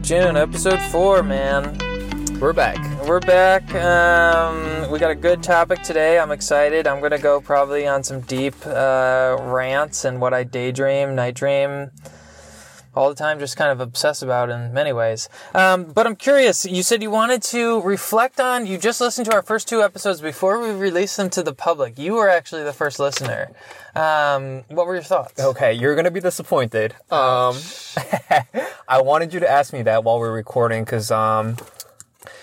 June, episode 4, man. We're back. We got a good topic today. I'm excited. I'm going to go probably on some deep rants and what I daydream, night dream, all the time, just kind of obsess about in many ways. But I'm curious, you said you wanted to reflect on, you just listened to our first 2 episodes before we released them to the public. You were actually the first listener. What were your thoughts? Okay, you're going to be disappointed. I wanted you to ask me that while we were recording because,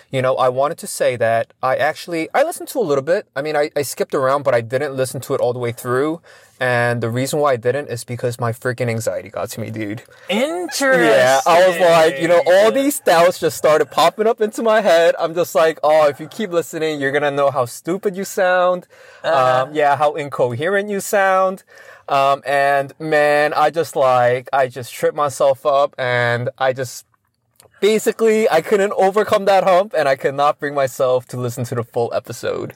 you know, I wanted to say that I listened to a little bit. I mean, I skipped around, but I didn't listen to it all the way through. And the reason why I didn't is because my freaking anxiety got to me, dude. Interesting. Yeah, I was like, you know, all these doubts just started popping up into my head. I'm just like, oh, if you keep listening, you're going to know how stupid you sound. How incoherent you sound. And man, I just tripped myself up and basically, I couldn't overcome that hump, and I could not bring myself to listen to the full episode.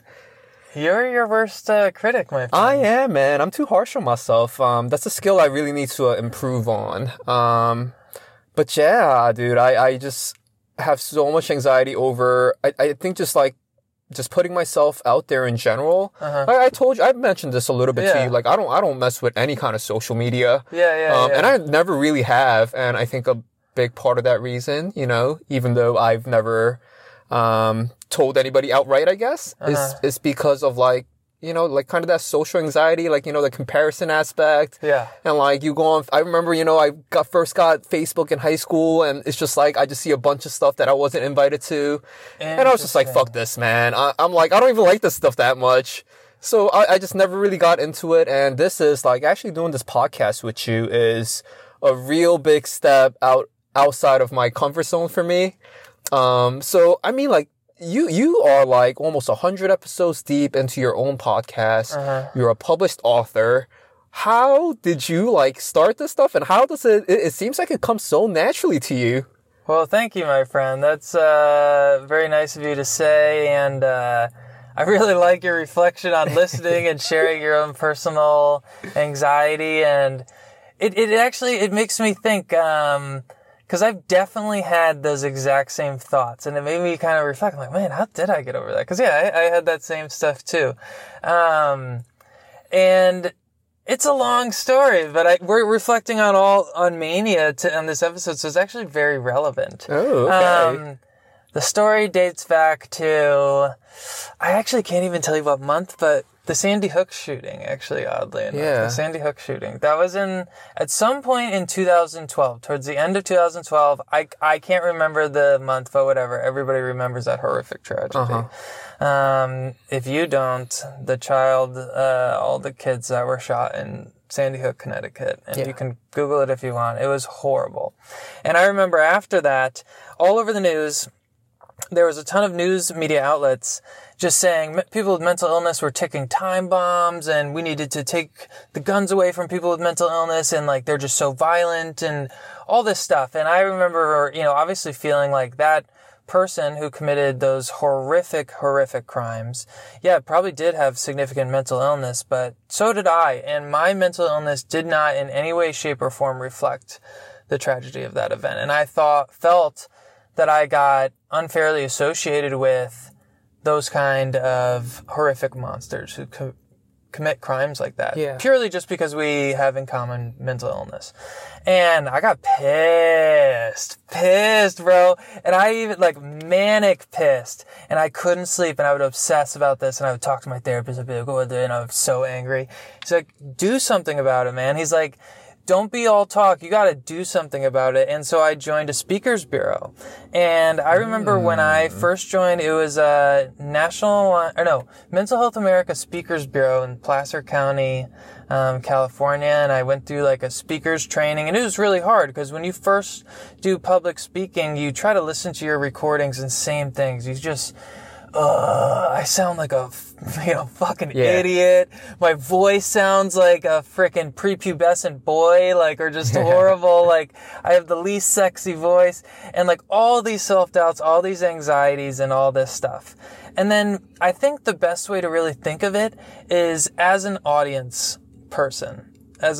You're your worst critic, my friend. I am, man. I'm too harsh on myself. That's a skill I really need to improve on. But yeah, dude, I just have so much anxiety over, I think just putting myself out there in general. Uh-huh. I told you, I've mentioned this a little bit to you. Like, I don't mess with any kind of social media. Yeah. And I never really have, and I think a big part of that reason, you know, even though I've never told anybody outright, I guess, is because of like, you know, like kind of that social anxiety, like, you know, the comparison aspect. Yeah. And like you go on, I remember, you know, I first got Facebook in high school and it's just like, I just see a bunch of stuff that I wasn't invited to. And I was just like, fuck this, man. I'm like, I don't even like this stuff that much. So I just never really got into it. And this is like actually doing this podcast with you is a real big step outside of my comfort zone for me. So, I mean, like, you are, like, almost 100 episodes deep into your own podcast. Uh-huh. You're a published author. How did you, like, start this stuff? And how does it seems like it comes so naturally to you. Well, thank you, my friend. That's very nice of you to say. And I really like your reflection on listening and sharing your own personal anxiety. And it actually makes me think... Because I've definitely had those exact same thoughts. And it made me kind of reflect. I'm like, man, how did I get over that? Because, yeah, I had that same stuff, too. And it's a long story. But we're reflecting on mania on this episode. So it's actually very relevant. Oh, okay. The story dates back to... I actually can't even tell you what month, but... The Sandy Hook shooting, actually, oddly enough. Yeah. The Sandy Hook shooting. That was at some point in 2012, towards the end of 2012. I can't remember the month, but whatever. Everybody remembers that horrific tragedy. Uh-huh. If you don't, the child, all the kids that were shot in Sandy Hook, Connecticut. And you can Google it if you want. It was horrible. And I remember after that, all over the news... There was a ton of news media outlets just saying people with mental illness were ticking time bombs and we needed to take the guns away from people with mental illness and like they're just so violent and all this stuff. And I remember, you know, obviously feeling like that person who committed those horrific crimes, probably did have significant mental illness, but so did I. And my mental illness did not in any way, shape, or form reflect the tragedy of that event. And I felt that I got unfairly associated with those kind of horrific monsters who commit crimes like that. Yeah. Purely just because we have in common mental illness. And I got pissed, bro. And I even, like, manic pissed. And I couldn't sleep, and I would obsess about this, and I would talk to my therapist, I'd be like, oh, and I was so angry. He's like, do something about it, man. He's like... Don't be all talk. You got to do something about it. And so I joined a speakers bureau. And I remember when I first joined, it was a Mental Health America speakers bureau in Placer County, California. And I went through like a speakers training, and it was really hard because when you first do public speaking, you try to listen to your recordings and same things. You just, I sound like a fucking idiot. My voice sounds like a freaking prepubescent boy, like, or just horrible. Like, I have the least sexy voice and like all these self-doubts, all these anxieties and all this stuff. And then I think the best way to really think of it is as an audience person.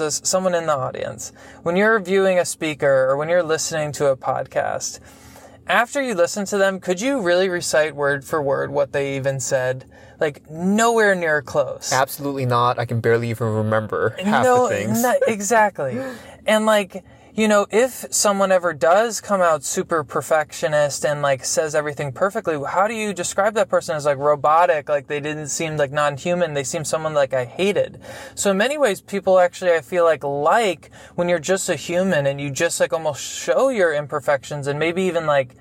someone in the audience, when you're viewing a speaker or when you're listening to a podcast, after you listen to them, could you really recite word for word what they even said? Like, nowhere near close. Absolutely not. I can barely even remember half the things. No, exactly. And, like, you know, if someone ever does come out super perfectionist and, like, says everything perfectly, how do you describe that person as, like, robotic? Like, they didn't seem, like, non-human. They seem someone, like, I hated. So in many ways, people actually, I feel like when you're just a human and you just, like, almost show your imperfections and maybe even, like,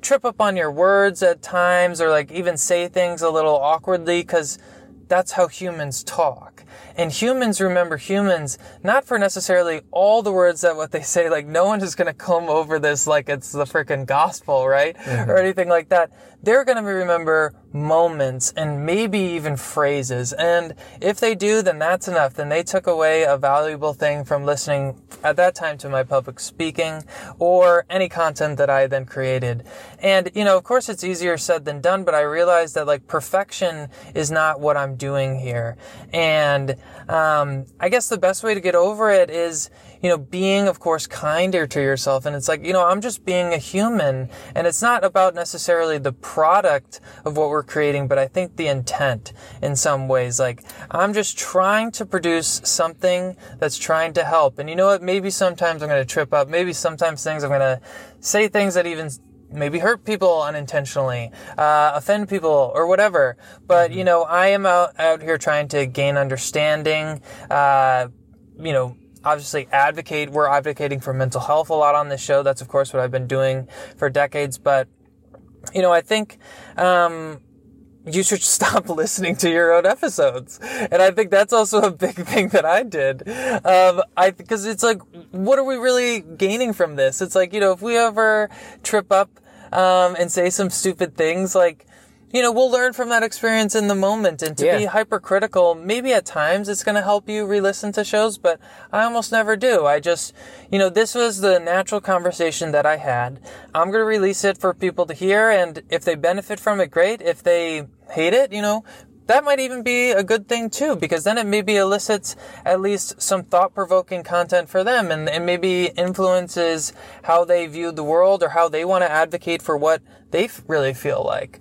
trip up on your words at times or, like, even say things a little awkwardly because that's how humans talk. And humans remember humans, not for necessarily all the words that what they say, like no one is going to comb over this like it's the freaking gospel, right? Mm-hmm. Or anything like that. They're going to remember moments and maybe even phrases. And if they do, then that's enough. Then they took away a valuable thing from listening at that time to my public speaking or any content that I then created. And, you know, of course it's easier said than done, but I realized that like perfection is not what I'm doing here. And I guess the best way to get over it is, you know, being, of course, kinder to yourself. And it's like, you know, I'm just being a human. And it's not about necessarily the product of what we're creating, but I think the intent in some ways. Like, I'm just trying to produce something that's trying to help. And you know what? Maybe sometimes I'm going to trip up. Maybe sometimes I'm going to say things that even maybe hurt people unintentionally, offend people or whatever. But, you know, I am out here trying to gain understanding, you know, obviously advocate. We're advocating for mental health a lot on this show. That's, of course, what I've been doing for decades. But, you know, I think you should stop listening to your own episodes. And I think that's also a big thing that I did. Because it's like, what are we really gaining from this? It's like, you know, if we ever trip up and say some stupid things, like, you know, we'll learn from that experience in the moment. And to be hypercritical, maybe at times it's going to help you re-listen to shows, but I almost never do. I just, you know, this was the natural conversation that I had. I'm going to release it for people to hear. And if they benefit from it, great. If they hate it, you know, that might even be a good thing too, because then it maybe elicits at least some thought-provoking content for them and maybe influences how they view the world or how they want to advocate for what they really feel like.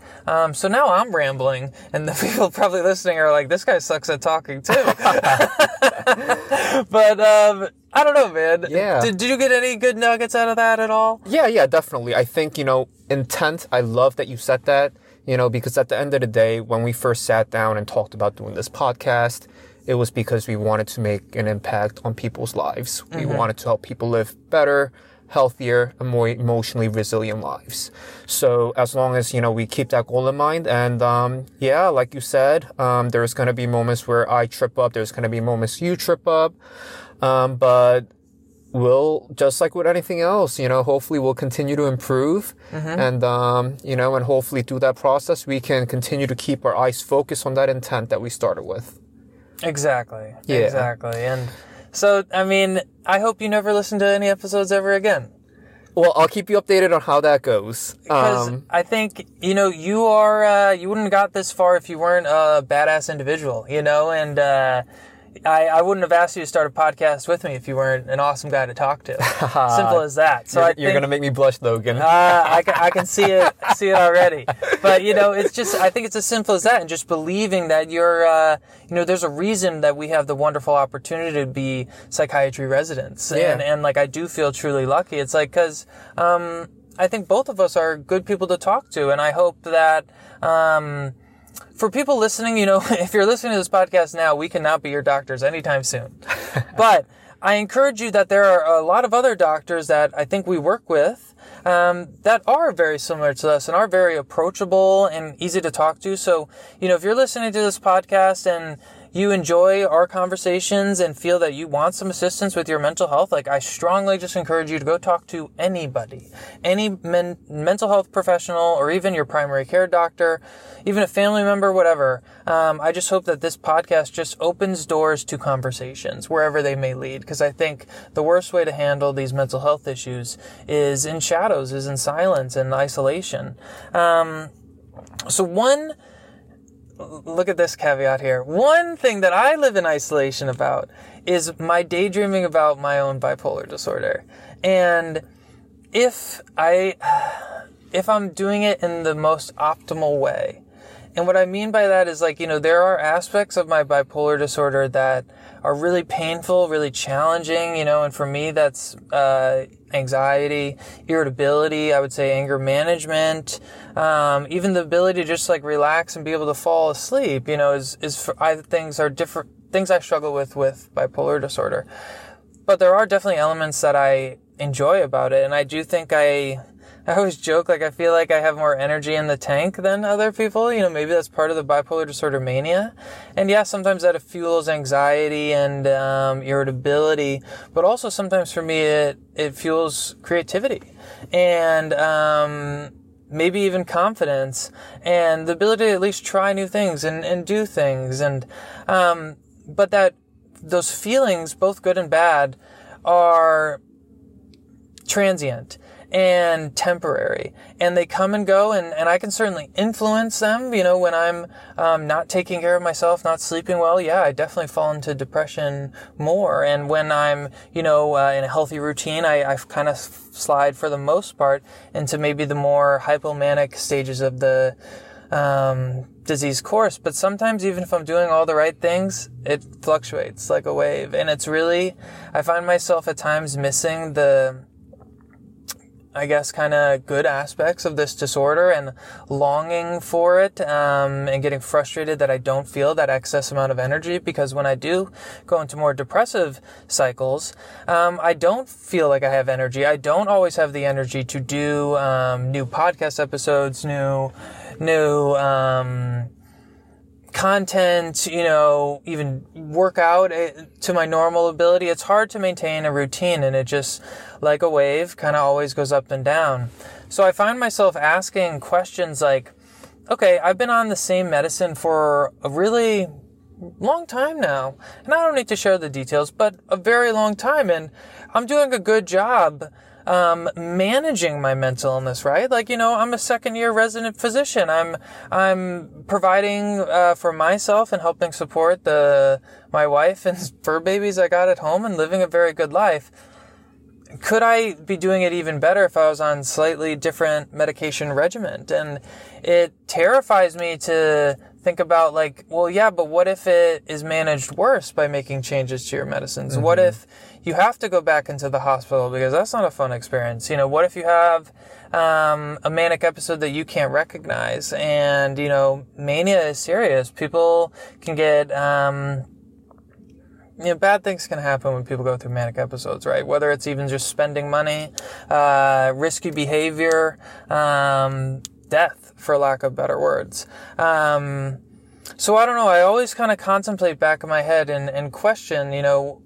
So now I'm rambling and the people probably listening are like, this guy sucks at talking too. But, I don't know, man. Yeah. Did you get any good nuggets out of that at all? Yeah, definitely. I think, you know, intent, I love that you said that. You know, because at the end of the day, when we first sat down and talked about doing this podcast, it was because we wanted to make an impact on people's lives. Mm-hmm. We wanted to help people live better, healthier, and more emotionally resilient lives. So as long as, you know, we keep that goal in mind. And like you said, there's going to be moments where I trip up. There's going to be moments you trip up. But we'll, just like with anything else, you know, hopefully we'll continue to improve. Mm-hmm. And, you know, and hopefully through that process, we can continue to keep our eyes focused on that intent that we started with. Exactly. Yeah. Exactly. And so, I mean, I hope you never listen to any episodes ever again. Well, I'll keep you updated on how that goes. Because I think, you know, you are, you wouldn't have got this far if you weren't a badass individual, you know, and, I wouldn't have asked you to start a podcast with me if you weren't an awesome guy to talk to. Simple as that. So you're going to make me blush, Logan. I can see it already. But, you know, it's just, I think it's as simple as that. And just believing that you're, you know, there's a reason that we have the wonderful opportunity to be psychiatry residents. Yeah. And like, I do feel truly lucky. It's like, because I think both of us are good people to talk to. And I hope that for people listening, you know, if you're listening to this podcast now, we cannot be your doctors anytime soon. But I encourage you that there are a lot of other doctors that I think we work with that are very similar to us and are very approachable and easy to talk to. So, you know, if you're listening to this podcast and you enjoy our conversations and feel that you want some assistance with your mental health, like I strongly just encourage you to go talk to anybody, any mental health professional or even your primary care doctor, even a family member, whatever. I just hope that this podcast just opens doors to conversations wherever they may lead, because I think the worst way to handle these mental health issues is in shadows, is in silence and isolation. So one look at this caveat here. One thing that I live in isolation about is my daydreaming about my own bipolar disorder. And if I'm doing it in the most optimal way, and what I mean by that is, like, you know, there are aspects of my bipolar disorder that are really painful, really challenging, you know, and for me, that's anxiety, irritability, I would say anger management, even the ability to just, like, relax and be able to fall asleep, you know, things I struggle with bipolar disorder. But there are definitely elements that I enjoy about it, and I do think I always joke, like, I feel like I have more energy in the tank than other people. You know, maybe that's part of the bipolar disorder mania. And yeah, sometimes that fuels anxiety and irritability, but also sometimes for me it fuels creativity and maybe even confidence and the ability to at least try new things and do things. And but that those feelings, both good and bad, are transient and temporary, and they come and go, and I can certainly influence them. You know, when I'm not taking care of myself, not sleeping well, yeah, I definitely fall into depression more. And when I'm, you know, in a healthy routine, I kind of slide for the most part into maybe the more hypomanic stages of the disease course. But sometimes, even if I'm doing all the right things, it fluctuates like a wave, and it's really, I find myself at times missing the, I guess, kind of good aspects of this disorder and longing for it, and getting frustrated that I don't feel that excess amount of energy, because when I do go into more depressive cycles, I don't feel like I have energy. I don't always have the energy to do new podcast episodes, new content, you know, even work out to my normal ability. It's hard to maintain a routine, and it just, like a wave, kind of always goes up and down. So I find myself asking questions like, okay, I've been on the same medicine for a really long time now, and I don't need to share the details, but a very long time, and I'm doing a good job managing my mental illness, right? Like, you know, I'm a second-year resident physician. I'm providing for myself and helping support my wife and fur babies I got at home, and living a very good life. Could I be doing it even better if I was on slightly different medication regimen? And it terrifies me to think about, like, well, yeah, but what if it is managed worse by making changes to your medicines? Mm-hmm. What if you have to go back into the hospital because that's not a fun experience? You know, what if you have a manic episode that you can't recognize? And, you know, mania is serious. People can get... you know, bad things can happen when people go through manic episodes, right? Whether it's even just spending money, risky behavior, death, for lack of better words. So I don't know. I always kind of contemplate back in my head and question, you know,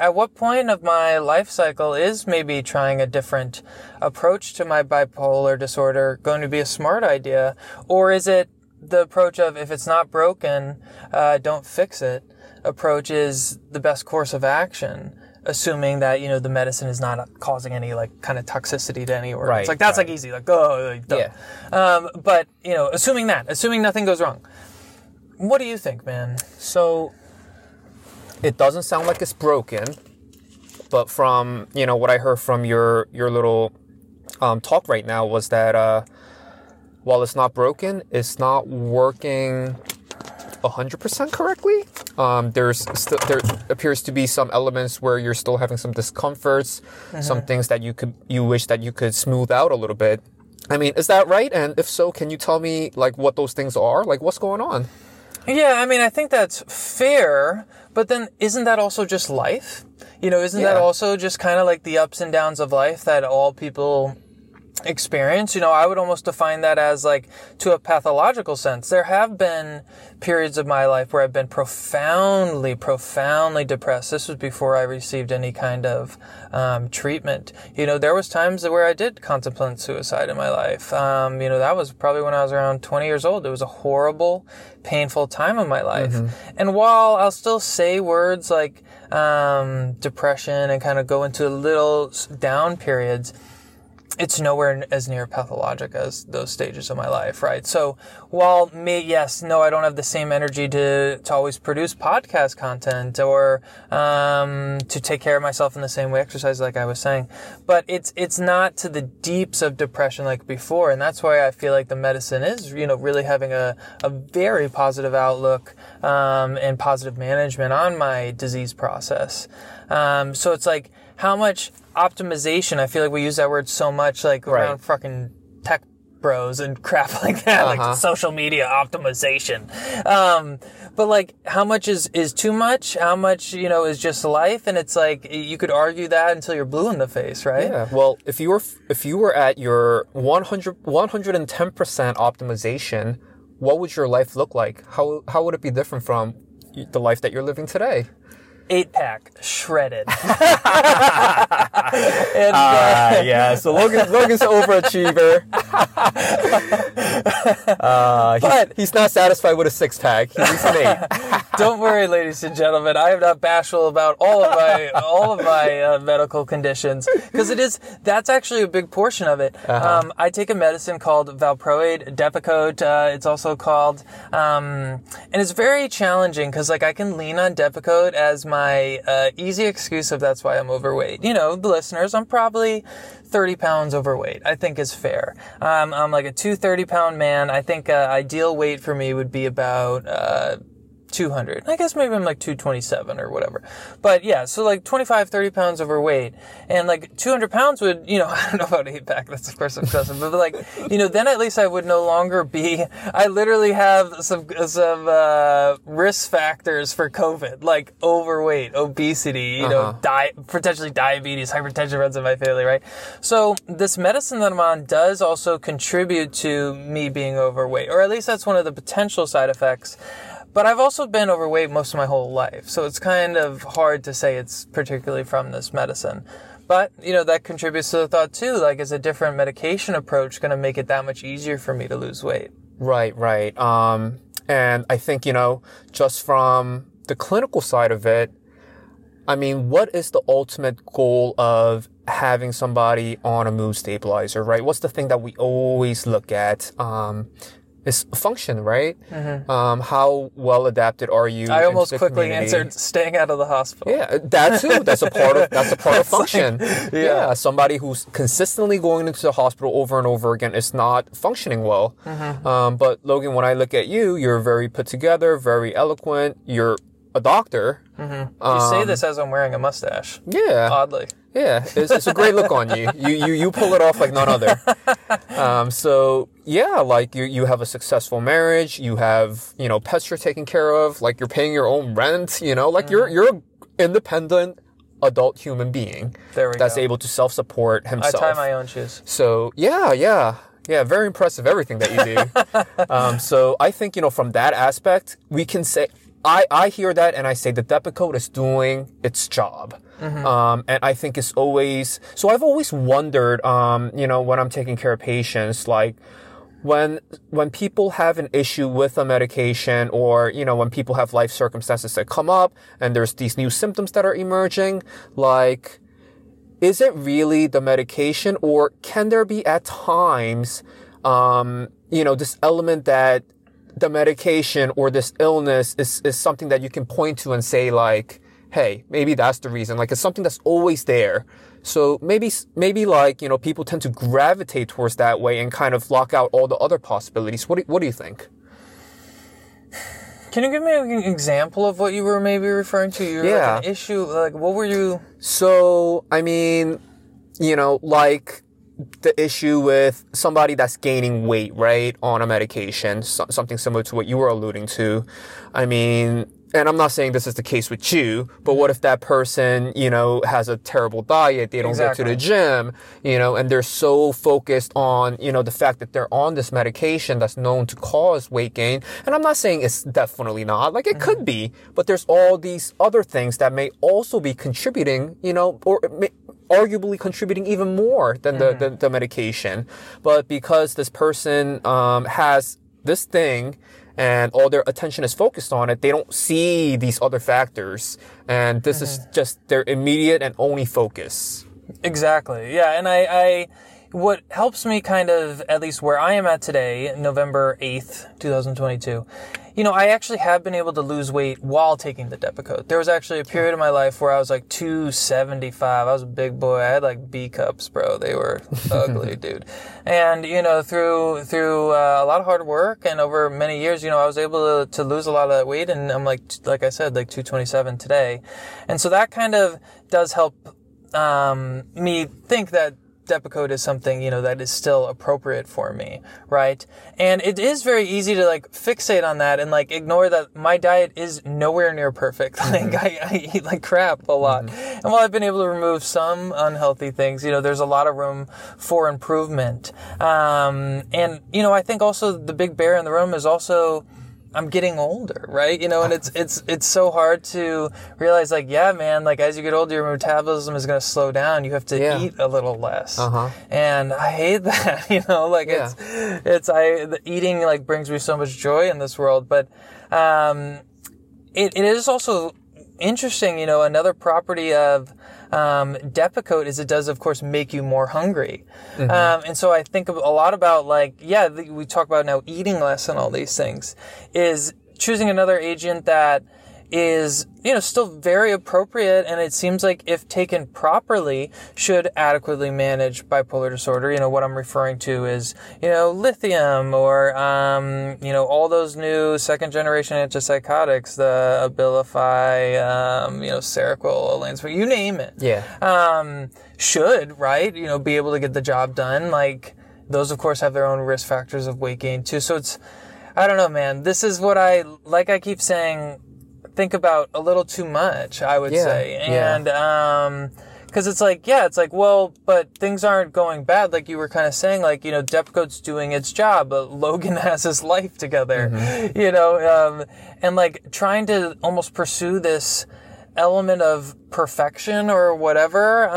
at what point of my life cycle is maybe trying a different approach to my bipolar disorder going to be a smart idea? Or is it the approach of, if it's not broken, don't fix it? Approach is the best course of action, assuming that, you know, the medicine is not causing any, like, kind of toxicity to any organs. Right, like, that's right. Like, easy. Like, oh, like, yeah. But, you know, assuming nothing goes wrong. What do you think, man? So, it doesn't sound like it's broken, but from, you know, what I heard from your little talk right now was that while it's not broken, it's not working 100% correctly. There appears to be some elements where you're still having some discomforts, mm-hmm. some things that you wish that you could smooth out a little bit. I mean, is that right? And if so, can you tell me, like, what those things are? Like, what's going on? Yeah, I mean, I think that's fair, but then isn't that also just life? You know, isn't that also just kind of like the ups and downs of life that all people experience? You know, I would almost define that as, like, to a pathological sense. There have been periods of my life where I've been profoundly depressed. This was before I received any kind of treatment. You know, there was times where I did contemplate suicide in my life. You know, that was probably when I was around 20 years old. It was a horrible, painful time in my life. Mm-hmm. And while I'll still say words like depression and kind of go into little down periods, it's nowhere as near pathologic as those stages of my life, right? So while I don't have the same energy to always produce podcast content or to take care of myself in the same way, exercise, like I was saying, but it's not to the deeps of depression like before. And that's why I feel like the medicine is, really having a very positive outlook and positive management on my disease process. So it's like, how much optimization? I feel like we use that word so much, around fucking tech bros and crap like that, like social media optimization. But how much is too much? How much, is just life? And it's like, you could argue that until you're blue in the face, right? Yeah. Well, if you were at your 110% optimization, what would your life look like? How would it be different from the life that you're living today? 8-pack shredded. So Logan's an overachiever. But he's not satisfied with a 6-pack. He needs an 8. Don't worry, ladies and gentlemen. I am not bashful about all of my medical conditions, because that's actually a big portion of it. I take a medicine called Valproate, Depakote. It's also called, and it's very challenging because I can lean on Depakote as my easy excuse of that's why I'm overweight. The listeners, I'm probably 30 pounds overweight, I think is fair. I'm like a 230-pound man. I think ideal weight for me would be about 200. I guess maybe I'm 227 or whatever. But yeah, so 25, 30 pounds overweight, and 200 pounds would, I don't know about 8-pack. That's of course excessive, but then at least I would no longer be, I literally have some risk factors for COVID, like overweight, obesity, potentially diabetes, hypertension runs in my family, right? So this medicine that I'm on does also contribute to me being overweight, or at least that's one of the potential side effects. But I've also been overweight most of my whole life, so it's kind of hard to say it's particularly from this medicine. But, that contributes to the thought, too. Is a different medication approach going to make it that much easier for me to lose weight? Right. And I think, just from the clinical side of it, what is the ultimate goal of having somebody on a mood stabilizer, right? What's the thing that we always look at? It's function, right? Mm-hmm. How well adapted are you? I almost quickly answered staying out of the hospital. Yeah, that too. That's a part of function. Somebody who's consistently going into the hospital over and over again is not functioning well. Mm-hmm. But Logan, when I look at you, you're very put together, very eloquent. You're a doctor. Mm-hmm. You say this as I'm wearing a mustache. Yeah. Oddly. Yeah. It's a great look on you. You pull it off like none other. You have a successful marriage. You have, pets you're taking care of. You're paying your own rent. You're an independent adult human being. There we go. That's able to self-support himself. I tie my own shoes. So, yeah. Yeah, very impressive, everything that you do. So I think, from that aspect, we can say... I hear that and I say the Depakote is doing its job. Mm-hmm. And I think it's always... So I've always wondered, when I'm taking care of patients, when people have an issue with a medication or, when people have life circumstances that come up and there's these new symptoms that are emerging, is it really the medication, or can there be at times, this element that the medication or this illness is something that you can point to and say, hey, maybe that's the reason. It's something that's always there. So maybe people tend to gravitate towards that way and kind of lock out all the other possibilities. What do you think? Can you give me an example of what you were maybe referring to? An issue, what were you... So, the issue with somebody that's gaining weight, right, on a medication, something similar to what you were alluding to. And I'm not saying this is the case with you, but what if that person, has a terrible diet, they don't Exactly. go to the gym, and they're so focused on, the fact that they're on this medication that's known to cause weight gain. And I'm not saying it's definitely not, it mm-hmm. could be, but there's all these other things that may also be contributing, or arguably contributing even more than mm-hmm. the medication. But because this person has this thing, and all their attention is focused on it, they don't see these other factors. And this mm-hmm. is just their immediate and only focus. Exactly. Yeah. And I what helps me kind of, at least where I am at today, November 8th, 2022, I actually have been able to lose weight while taking the Depakote. There was actually a period of my life where I was like 275. I was a big boy. I had like B cups, bro. They were ugly, dude. And, through a lot of hard work and over many years, I was able to lose a lot of that weight. And I'm like I said, like 227 today. And so that kind of does help, me think that Depakote is something, that is still appropriate for me, right? And it is very easy to fixate on that and ignore that my diet is nowhere near perfect. I eat like crap a lot. Mm-hmm. And while I've been able to remove some unhealthy things, there's a lot of room for improvement. I think also the big bear in the room is also I'm getting older, right? And it's so hard to realize, as you get older, your metabolism is going to slow down. You have to eat a little less. Uh-huh. And I hate that, the eating brings me so much joy in this world, but, it is also interesting, another property of, Depakote is it does, of course, make you more hungry. Mm-hmm. And so I think a lot about we talk about now eating less and all these things is choosing another agent that is, still very appropriate. And it seems like if taken properly should adequately manage bipolar disorder. What I'm referring to is, lithium or, all those new second generation antipsychotics, the Abilify, Seroquel, Alanspa, you name it. Yeah. Should, right? Be able to get the job done. Those, of course, have their own risk factors of weight gain too. So it's, I don't know, man, this is what I keep saying, think about a little too much, I would say. And, cause but things aren't going bad. Like you were kind of saying, Depakote's doing its job, but Logan has his life together, mm-hmm. And trying to almost pursue this element of perfection or whatever,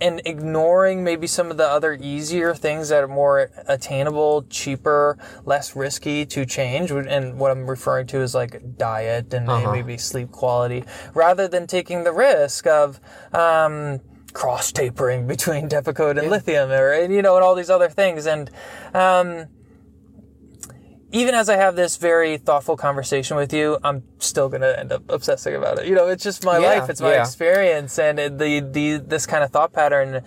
and ignoring maybe some of the other easier things that are more attainable, cheaper, less risky to change. And what I'm referring to is diet and maybe sleep quality, rather than taking the risk of cross tapering between Depakote and lithium and all these other things. And even as I have this very thoughtful conversation with you, I'm still going to end up obsessing about it. It's just my life. It's my experience. And this kind of thought pattern,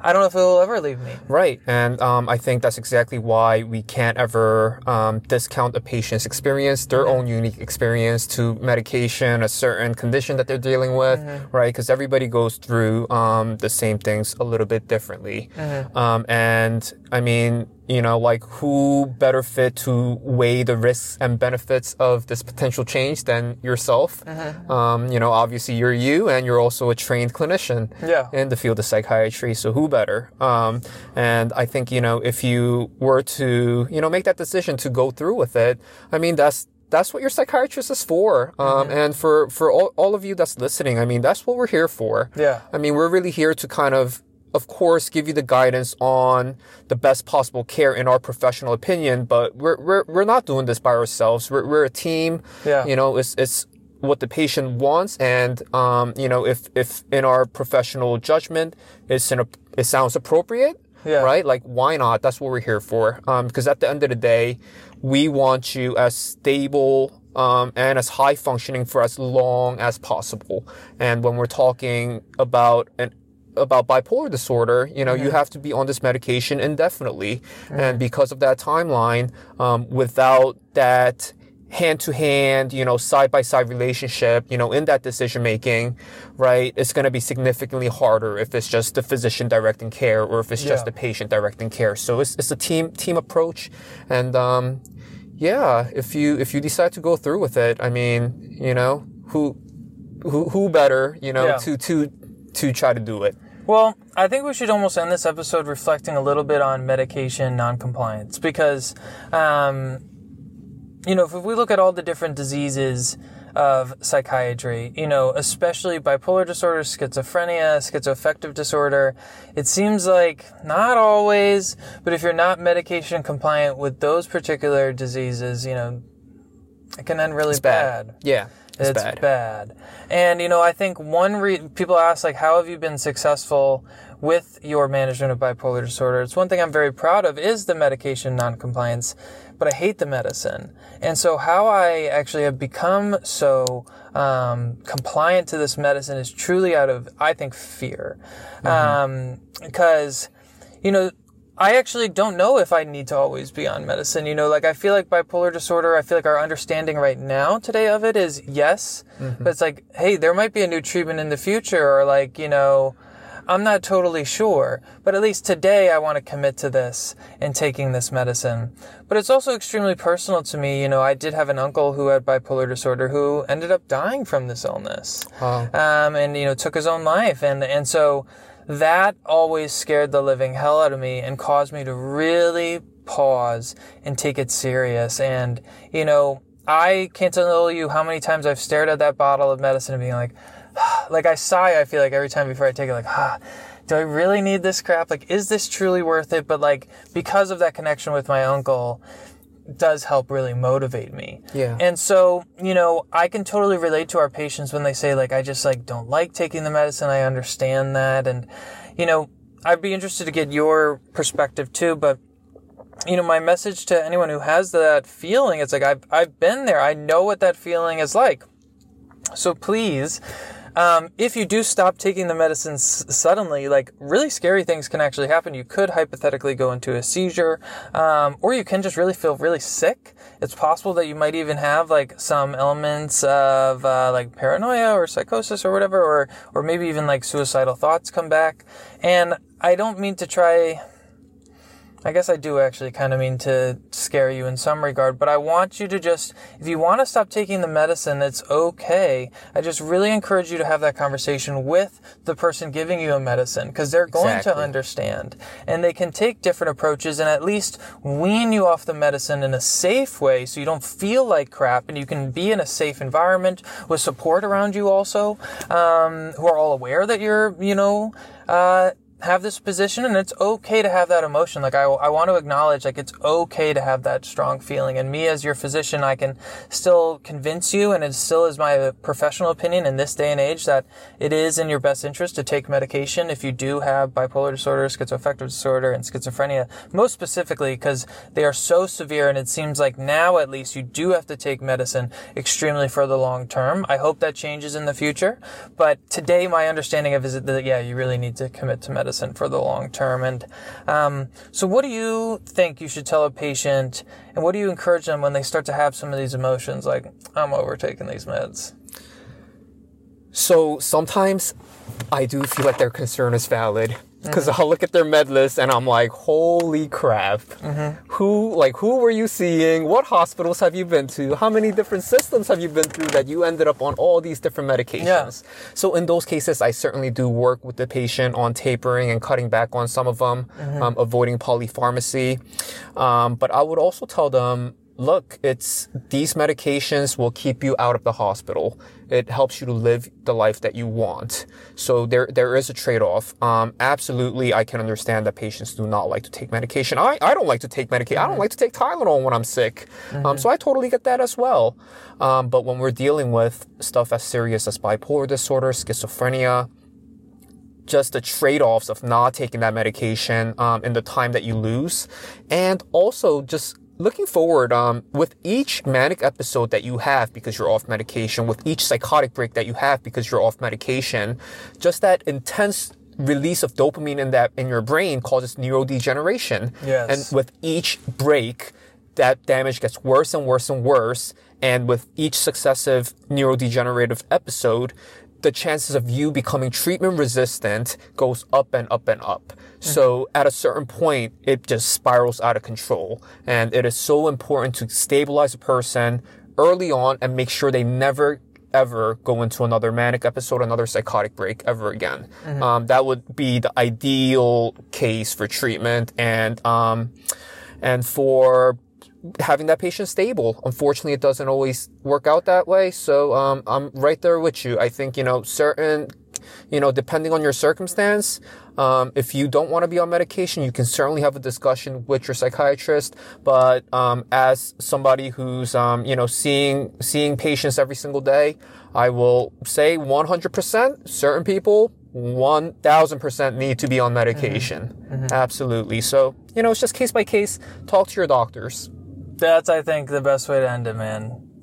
I don't know if it will ever leave me. Right. And I think that's exactly why we can't ever discount a patient's experience, their own unique experience to medication, a certain condition that they're dealing with, right? Because everybody goes through the same things a little bit differently. Mm-hmm. And I mean, who better fit to weigh the risks and benefits of this potential change than yourself? Mm-hmm. Obviously you're you, and you're also a trained clinician in the field of psychiatry. So who better? And I think, if you were to, make that decision to go through with it, I mean, that's what your psychiatrist is for. And for all of you that's listening, I mean, that's what we're here for. Yeah. I mean, we're really here to kind of course, give you the guidance on the best possible care in our professional opinion, but we're not doing this by ourselves. We're a team. Yeah. It's what the patient wants, and if in our professional judgment it sounds appropriate, right? Why not? That's what we're here for. Because at the end of the day, we want you as stable and as high functioning for as long as possible. And when we're talking about bipolar disorder, you have to be on this medication indefinitely. Mm-hmm. And because of that timeline, without that hand-to-hand, side-by-side relationship, in that decision-making, right, it's going to be significantly harder if it's just the physician directing care or if it's just the patient directing care. So it's a team approach. And, if you decide to go through with it, I mean, who better, to try to do it. Well, I think we should almost end this episode reflecting a little bit on medication noncompliance, because, if we look at all the different diseases of psychiatry, especially bipolar disorder, schizophrenia, schizoaffective disorder, it seems like not always, but if you're not medication compliant with those particular diseases, it can end really bad. Yeah. It's bad. And, you know, I think people ask, like, how have you been successful with your management of bipolar disorder? It's one thing I'm very proud of is the medication noncompliance, but I hate the medicine. And so how I actually have become so compliant to this medicine is truly out of, I think, fear. Mm-hmm. Because, you know, I actually don't know if I need to always be on medicine. You know, like I feel like bipolar disorder, I feel like our understanding right now today of it is yes, mm-hmm. but it's like, hey, there might be a new treatment in the future, or like, you know, I'm not totally sure, but at least today I want to commit to this and taking this medicine. But it's also extremely personal to me. You know, I did have an uncle who had bipolar disorder who ended up dying from this illness. Wow. And, you know, took his own life. And so that always scared the living hell out of me and caused me to really pause and take it serious. And, you know, I can't tell you how many times I've stared at that bottle of medicine and being like, like I sigh, I feel like every time before I take it, like, do I really need this crap? Like, is this truly worth it? But like, because of that connection with my uncle, does help really motivate me. Yeah. And so, you know, I can totally relate to our patients when they say, like, I just like don't like taking the medicine. I understand that. And, you know, I'd be interested to get your perspective too, but you know, my message to anyone who has that feeling, it's like, I've been there. I know what that feeling is like. So please, if you do stop taking the medicine suddenly, like really scary things can actually happen. You could hypothetically go into a seizure, or you can just really feel really sick. It's possible that you might even have like some elements of like paranoia or psychosis or whatever, or maybe even like suicidal thoughts come back. And I don't mean to try. I guess I do actually kind of mean to scare you in some regard, but I want you to just, if you want to stop taking the medicine, it's okay. I just really encourage you to have that conversation with the person giving you a medicine, because they're going Exactly. to understand, and they can take different approaches and at least wean you off the medicine in a safe way so you don't feel like crap, and you can be in a safe environment with support around you also, who are all aware that you're, you know, have this position, and it's okay to have that emotion. Like I want to acknowledge, like it's okay to have that strong feeling. And me as your physician, I can still convince you, and it still is my professional opinion in this day and age, that it is in your best interest to take medication if you do have bipolar disorder, schizoaffective disorder, and schizophrenia, most specifically because they are so severe, and it seems like now at least you do have to take medicine extremely for the long term. I hope that changes in the future, but today my understanding of is that, yeah, you really need to commit to medicine for the long term. And so what do you think you should tell a patient, and what do you encourage them when they start to have some of these emotions, like, I'm overtaking these meds? So sometimes I do feel like their concern is valid, because mm-hmm. I'll look at their med list and I'm like, holy crap, mm-hmm. who were you seeing? What hospitals have you been to? How many different systems have you been through that you ended up on all these different medications? Yeah. So in those cases, I certainly do work with the patient on tapering and cutting back on some of them, mm-hmm. Avoiding polypharmacy. But I would also tell them, look, these medications will keep you out of the hospital. It helps you to live the life that you want. So there is a trade-off. Absolutely, I can understand that patients do not like to take medication. I don't like to take medication. Mm-hmm. I don't like to take Tylenol when I'm sick. Mm-hmm. So I totally get that as well. But when we're dealing with stuff as serious as bipolar disorder, schizophrenia, just the trade-offs of not taking that medication and the time that you lose, and also just looking forward, with each manic episode that you have because you're off medication, with each psychotic break that you have because you're off medication, just that intense release of dopamine in your brain causes neurodegeneration. Yes. And with each break, that damage gets worse and worse and worse. And with each successive neurodegenerative episode, the chances of you becoming treatment resistant goes up and up and up. Mm-hmm. So at a certain point, it just spirals out of control. And it is so important to stabilize a person early on and make sure they never, ever go into another manic episode, another psychotic break ever again. Mm-hmm. That would be the ideal case for treatment and for having that patient stable. Unfortunately, it doesn't always work out that way. So I'm right there with you. I think, you know, certain you know, depending on your circumstance, if you don't want to be on medication, you can certainly have a discussion with your psychiatrist. But as somebody who's, you know, seeing patients every single day, I will say 100% certain people 1000% need to be on medication. Mm-hmm. Mm-hmm. Absolutely. So, you know, it's just case by case. Talk to your doctors. That's, I think, the best way to end it, man.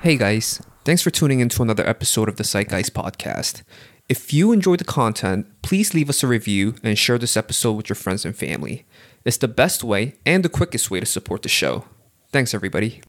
Hey guys, thanks for tuning in to another episode of the Psych Guys podcast. If you enjoyed the content, please leave us a review and share this episode with your friends and family. It's the best way and the quickest way to support the show. Thanks, everybody.